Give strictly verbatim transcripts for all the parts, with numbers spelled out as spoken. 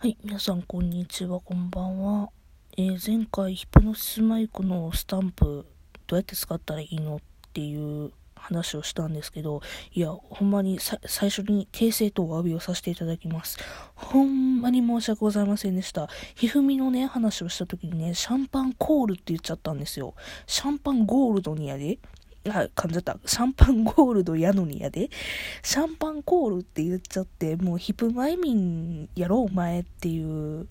はい、皆さんこんにちは、こんばんは。えー、前回ヒプノシスマイクのスタンプどうやって使ったらいいのっていう話をしたんですけど、いやほんまにさ最初に訂正とお詫びをさせていただきます。ほんまに申し訳ございませんでした。ひふみのね話をした時にね、シャンパンコールって言っちゃったんですよ。シャンパンゴールドにやであ、噛んじゃった。シャンパンゴールドやのにやで。シャンパンコールって言っちゃって、もうヒプマイミンやろお前っていう、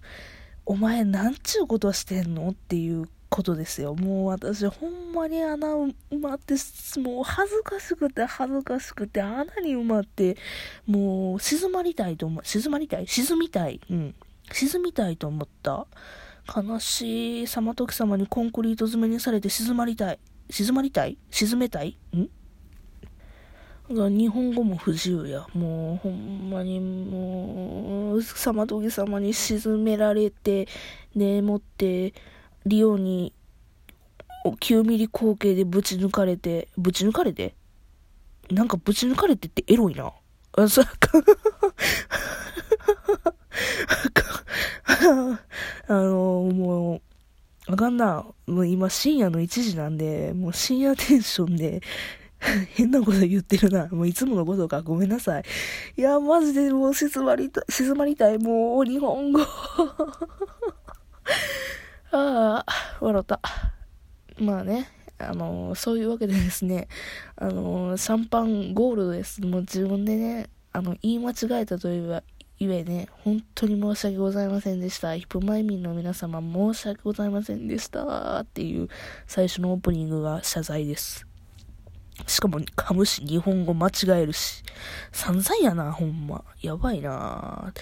お前なんちゅうことしてんのっていうことですよ。もう私ほんまに穴埋まって、もう恥ずかしくて恥ずかしくて穴に埋まって、もう静まりたいと思う。静まりたい沈みたい。うん。沈みたいと思った。悲しい様時様にコンクリート詰めにされて静まりたい。静まりたい？沈めたい？ん？日本語も不自由や。もうほんまにもう様時様に沈められて眠ってリオにきゅうミリ口径でぶち抜かれてぶち抜かれてなんかぶち抜かれてってエロいなあ、それかあのもうあかんな。もう今深夜のいちじなんで、もう深夜テンションで変なこと言ってるな。もういつものことか。ごめんなさい。いや、マジでもう静まりたい。静まりたい。もう日本語。ああ、笑った。まあね。あのー、そういうわけでですね。あのー、シャンパンゴールドです。もう自分でね、あの、言い間違えたといえば、ゆえね、本当に申し訳ございませんでした。ヒプマイミンの皆様、申し訳ございませんでしたっていう最初のオープニングが謝罪です。しかも噛むし、日本語間違えるし、散々やな、ほんま。やばいな。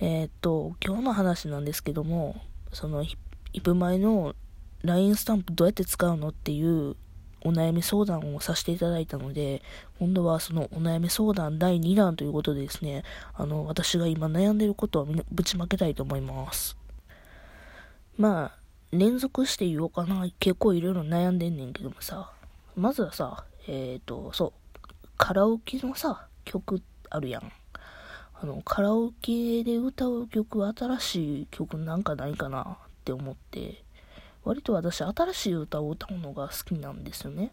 えー、っと、今日の話なんですけども、そのヒプマイの ライン スタンプどうやって使うのっていうお悩み相談をさせていただいたので、今度はそのお悩み相談だいにだんということでですね、あの私が今悩んでいることをぶちまけたいと思います。まあ連続して言おうかな。結構いろいろ悩んでんねんけどもさ、まずはさえっとそうカラオケのさ曲あるやん。あのカラオケで歌う曲、新しい曲なんかないかなって思って、割と私新しい歌を歌うのが好きなんですよね。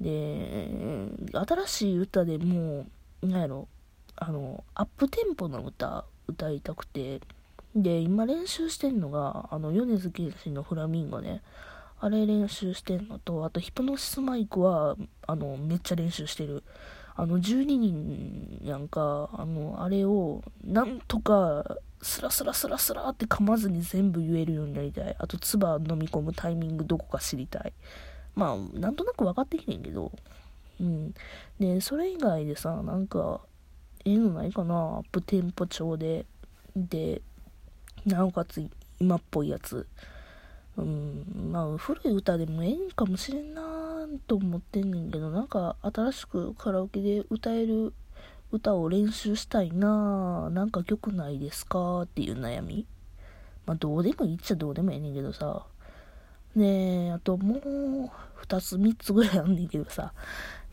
で、新しい歌でもう何やろ、あのアップテンポの歌歌いたくて、で今練習してんのがあの米津玄師のフラミンゴね、あれ練習してんのと、あとヒプノシスマイクはあのめっちゃ練習してる。あのじゅうににんやんか、あのあれをなんとかスラスラスラスラって噛まずに全部言えるようになりたい。あと唾飲み込むタイミングどこか知りたい。まあなんとなく分かってきてんけど、うん。でそれ以外でさ、なんかええのないかな、アップテンポ調ででなおかつ今っぽいやつ。うん、まあ古い歌でもええんかもしれんなーと思ってんねんけど、なんか新しくカラオケで歌える歌を練習したいなぁ、なんか曲ないですかっていう悩み。まあどうでもいいっちゃどうでもいいねんけどさ。ねえ、あともうふたつみっつぐらいあんねんけどさ、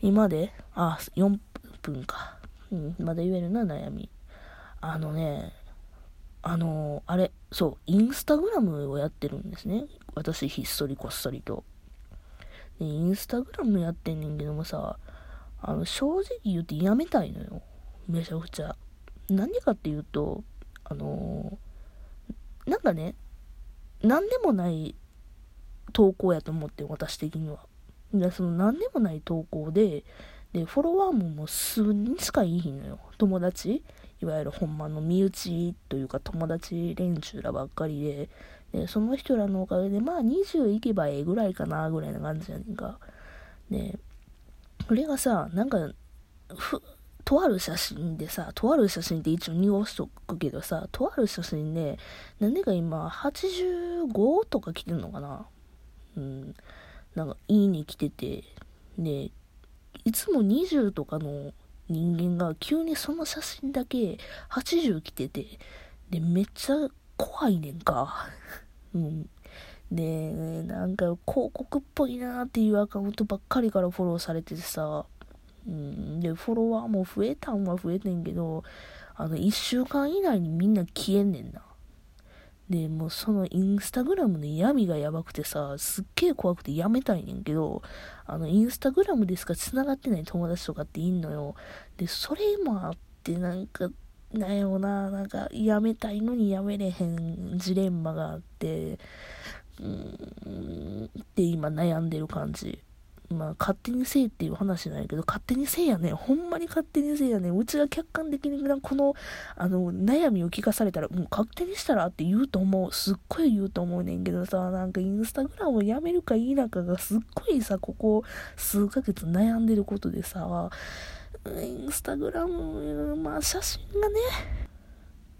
今であよんぷんか、うん、まだ言えるな悩み。あのねあのー、あれそうインスタグラムをやってるんですね、私ひっそりこっそりと。でインスタグラムやってんねんけどもさ、あの正直言ってやめたいのよ、めちゃくちゃ。何かっていうと、あのー、なんかね、なんでもない投稿やと思って私的には。でそのなんでもない投稿で、でフォロワーももう数人しかいいのよ。友達、いわゆるほんまの身内というか友達連中らばっかりで、でその人らのおかげでまあにじゅういけばええぐらいかなぐらいな感じやねんか。でそれがさ、なんかふとある写真でさ、とある写真って一応濁しとくけどさ、とある写真でなんでか今はちじゅうごとか来てんのかな、うん、なんかいいね来てて、でいつもにじゅうとかの人間が急にその写真だけはちじゅう来てて、でめっちゃ怖いねんかうん、でなんか広告っぽいなーっていうアカウントばっかりからフォローされててさ、うん、でフォロワーも増えたんは増えてんけど、あのいっしゅうかん以内にみんな消えんねんな。でもうそのインスタグラムの闇がやばくてさ、すっげえ怖くてやめたいねんけど、あのインスタグラムでしか繋がってない友達とかっていんのよ。でそれもあってなんかなんやろな、なんかやめたいのにやめれへんジレンマがあって、うーんって今悩んでる感じ。まあ勝手にせえっていう話なんやけど、勝手にせえやねん、ほんまに勝手にせえやねん。うちが客観的にこのあの悩みを聞かされたら、もう勝手にしたらって言うと思う、すっごい言うと思うねんけどさ、なんかインスタグラムをやめるか否かがすっごいさ、ここ数ヶ月悩んでることでさ、インスタグラム、まあ写真がね、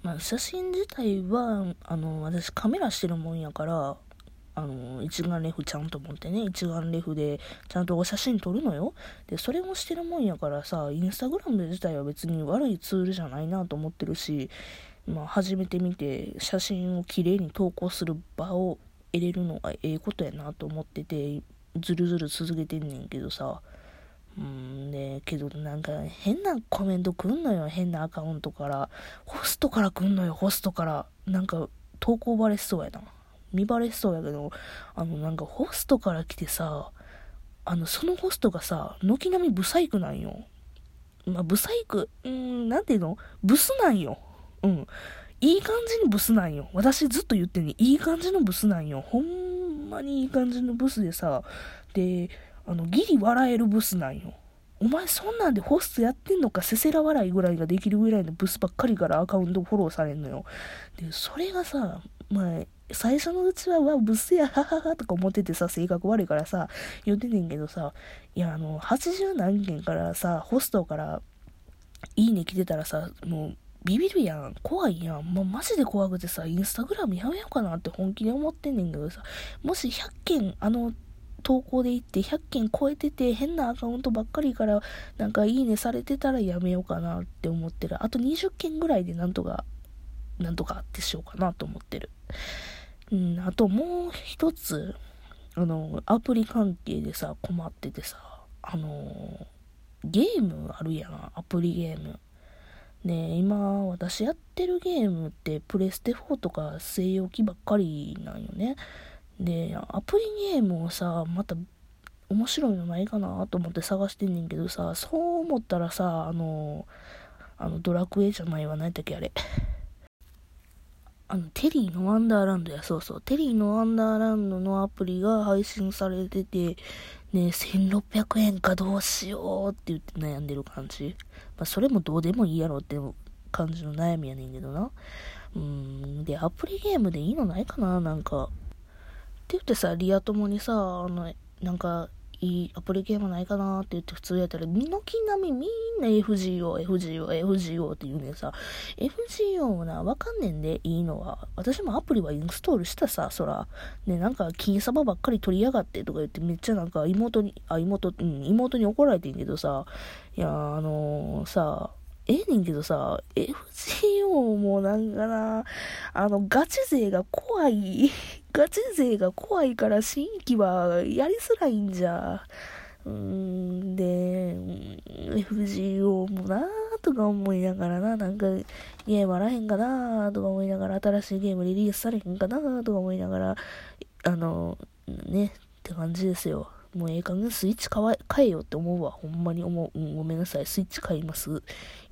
まあ写真自体はあの私カメラしてるもんやから、あの一眼レフちゃんと持ってね、一眼レフでちゃんとお写真撮るのよ。でそれもしてるもんやからさ、インスタグラム自体は別に悪いツールじゃないなと思ってるし、まあ初めて見て写真をきれいに投稿する場を得れるのはええことやなと思ってて、ずるずる続けてんねんけどさ、うんね、けどなんか変なコメント来んのよ、変なアカウントから、ホストから来んのよ、ホストから。なんか投稿バレしそうやな、見バレしそうやけど、あのなんかホストから来てさ、あのそのホストがさ、軒並みブサイクなんよ。まあブサイク、うーんなんていうの、ブスなんよ。うん、いい感じのブスなんよ。私ずっと言ってんね、いい感じのブスなんよ。ほんまにいい感じのブスでさ、であのギリ笑えるブスなんよ。お前そんなんでホストやってんのか、せせら笑いぐらいができるぐらいのブスばっかりからアカウントフォローされんのよ。でそれがさ、まあ最初のうちはわブスやハハハとか思っててさ、性格悪いからさ言ってんねんけどさ、いやあのはちじゅう何件からさ、ホストからいいね来てたらさ、もうビビるやん、怖いやん、まあ、マジで怖くてさ、インスタグラムやめようかなって本気で思ってんねんけどさ、もしひゃっけんあの投稿で行ってひゃっけん超えてて、変なアカウントばっかりからなんかいいねされてたらやめようかなって思ってる。あとにじゅっけんぐらいでなんとかなんとかってしようかなと思ってる。うん、あともう一つ、あのアプリ関係でさ困っててさ、あのゲームあるやん、アプリゲームね。今私やってるゲームってプレステフォーとか据え置きばっかりなんよね。でアプリゲームをさ、また面白いのないかなと思って探してんねんけどさ、そう思ったらさ、あのあのドラクエじゃないわ、何やったっけあれ、あのテリーのワンダーランドや、そうそう、テリーのワンダーランドのアプリが配信されててね、せんろっぴゃくえんかどうしようって言って悩んでる感じ。まあそれもどうでもいいやろって感じの悩みやねんけどな。うーんでアプリゲームでいいのないかな、なんかって言ってさ、リア友にさ、あのなんかいいアプリゲームないかなって言って普通やったら、みのきなみみんな エフジーオー、エフジーオー、エフジーオー って言うねんさ。エフジーオー もな、わかんねんで、いいのは。私もアプリはインストールしたさ、そら。ね、なんか、金サバばっかり取りやがってとか言って、めっちゃなんか妹に、あ、妹、うん、妹に怒られてんけどさ、いや、あのー、さ、ええねんけどさ、エフジーオー もなんかな、あの、ガチ勢が怖い。ガチ勢が怖いから新規はやりづらいんじゃ。うーん、で、エフジーオー もなーとか思いながらな、なんかゲームあらへんかなーとか思いながら、新しいゲームリリースされへんかなーとか思いながら、あの、ね、って感じですよ。もうええ加減スイッチ買わ、買えよって思うわ。ほんまに思う。うん、ごめんなさい。スイッチ買います。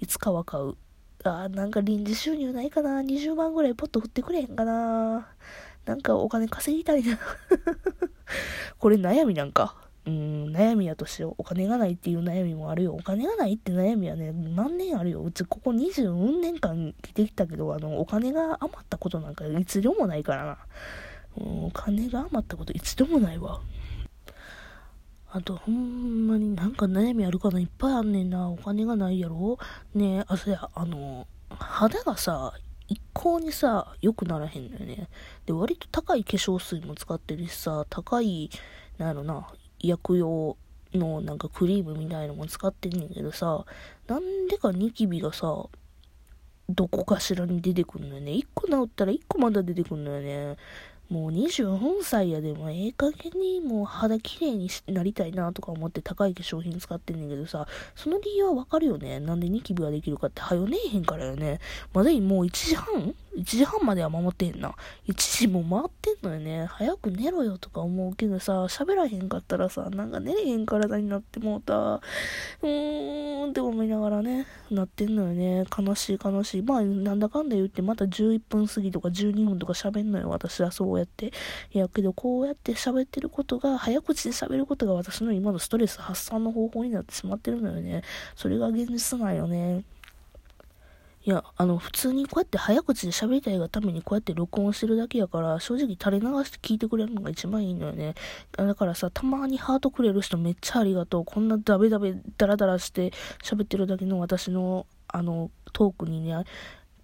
いつかは買う。あー、なんか臨時収入ないかな。にじゅうまんぐらいポッと振ってくれへんかな。なんかお金稼ぎたいな。これ悩みなんか。うん、悩みやとしよう。お金がないっていう悩みもあるよ。お金がないって悩みはね、何年あるよ。うちここにじゅうよねんかん来てきたけど、あの、お金が余ったことなんか一度もないからな。うん、お金が余ったこと一度もないわ。あと、ほんまになんか悩みあるかな、いっぱいあんねんな。お金がないやろねえ、あ、そや、あの、肌がさ、一向にさ、良くならへんのよね。で、割と高い化粧水も使ってるしさ、高い、なんやろな、薬用のなんかクリームみたいのも使ってんねんけどさ、なんでかニキビがさ、どこかしらに出てくんのよね。一個治ったら一個まだ出てくんのよね。もうにじゅうよんさいやでもええ加減にもう肌きれいになりたいなとか思って高い化粧品使ってんねんけどさ、その理由はわかるよね。なんでニキビができるかって、はよねえへんからよね。まだいもういちじはんいちじはんまでは守ってんな。いちじも回ってんのよね。早く寝ろよとか思うけどさ、喋らへんかったらさ、なんか寝れへん体になってもうた。うーんって思いながらね、なってんのよね。悲しい悲しい。まあなんだかんだ言ってまたじゅういっぷん過ぎとかじゅうにふんとか喋んのよ、私は。そうやって。いやけどこうやって喋ってることが、早口で喋ることが私の今のストレス発散の方法になってしまってるのよね。それが現実なんよね。いや、あの、普通にこうやって早口で喋りたいがためにこうやって録音してるだけやから、正直垂れ流して聞いてくれるのが一番いいのよね。だからさ、たまにハートくれる人めっちゃありがとう。こんなダベダベダラダラして喋ってるだけの私の、あの、トークにね、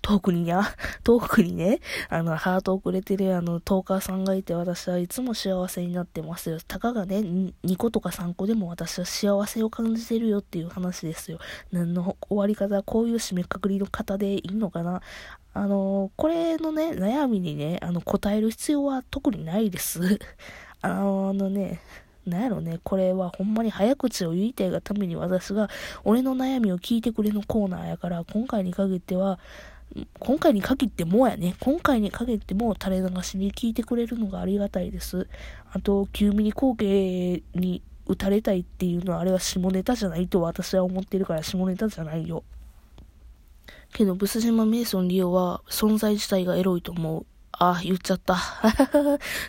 トークにね、トークにね、あの、ハートをくれてるあの、トーカーさんがいて、私はいつも幸せになってますよ。たかがね、にこととかさんこでも私は幸せを感じてるよっていう話ですよ。何の終わり方、こういう締めくくりの方でいいのかな。あの、これのね、悩みにね、あの、答える必要は特にないです。あの、あのね、なんやろね、これはほんまに早口を言いたいがために私が、俺の悩みを聞いてくれのコーナーやから、今回に限っては、今回に限ってもやね。今回に限っても垂れ流しに聞いてくれるのがありがたいです。あと、急に光景に打たれたいっていうのは、あれは下ネタじゃないと私は思ってるから、下ネタじゃないよ。けど、ブス島メイソンリオは存在自体がエロいと思う。あ、言っちゃった。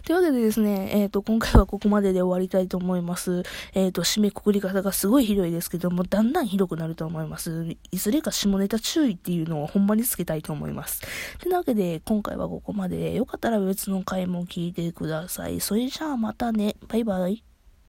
というわけでですね、えっと、今回はここまでで終わりたいと思います。えっと、締めくくり方がすごいひどいですけども、だんだんひどくなると思います。いずれか下ネタ注意っていうのをほんまにつけたいと思います。というわけで、今回はここまでで、よかったら別の回も聞いてください。それじゃあまたね。バイバイ。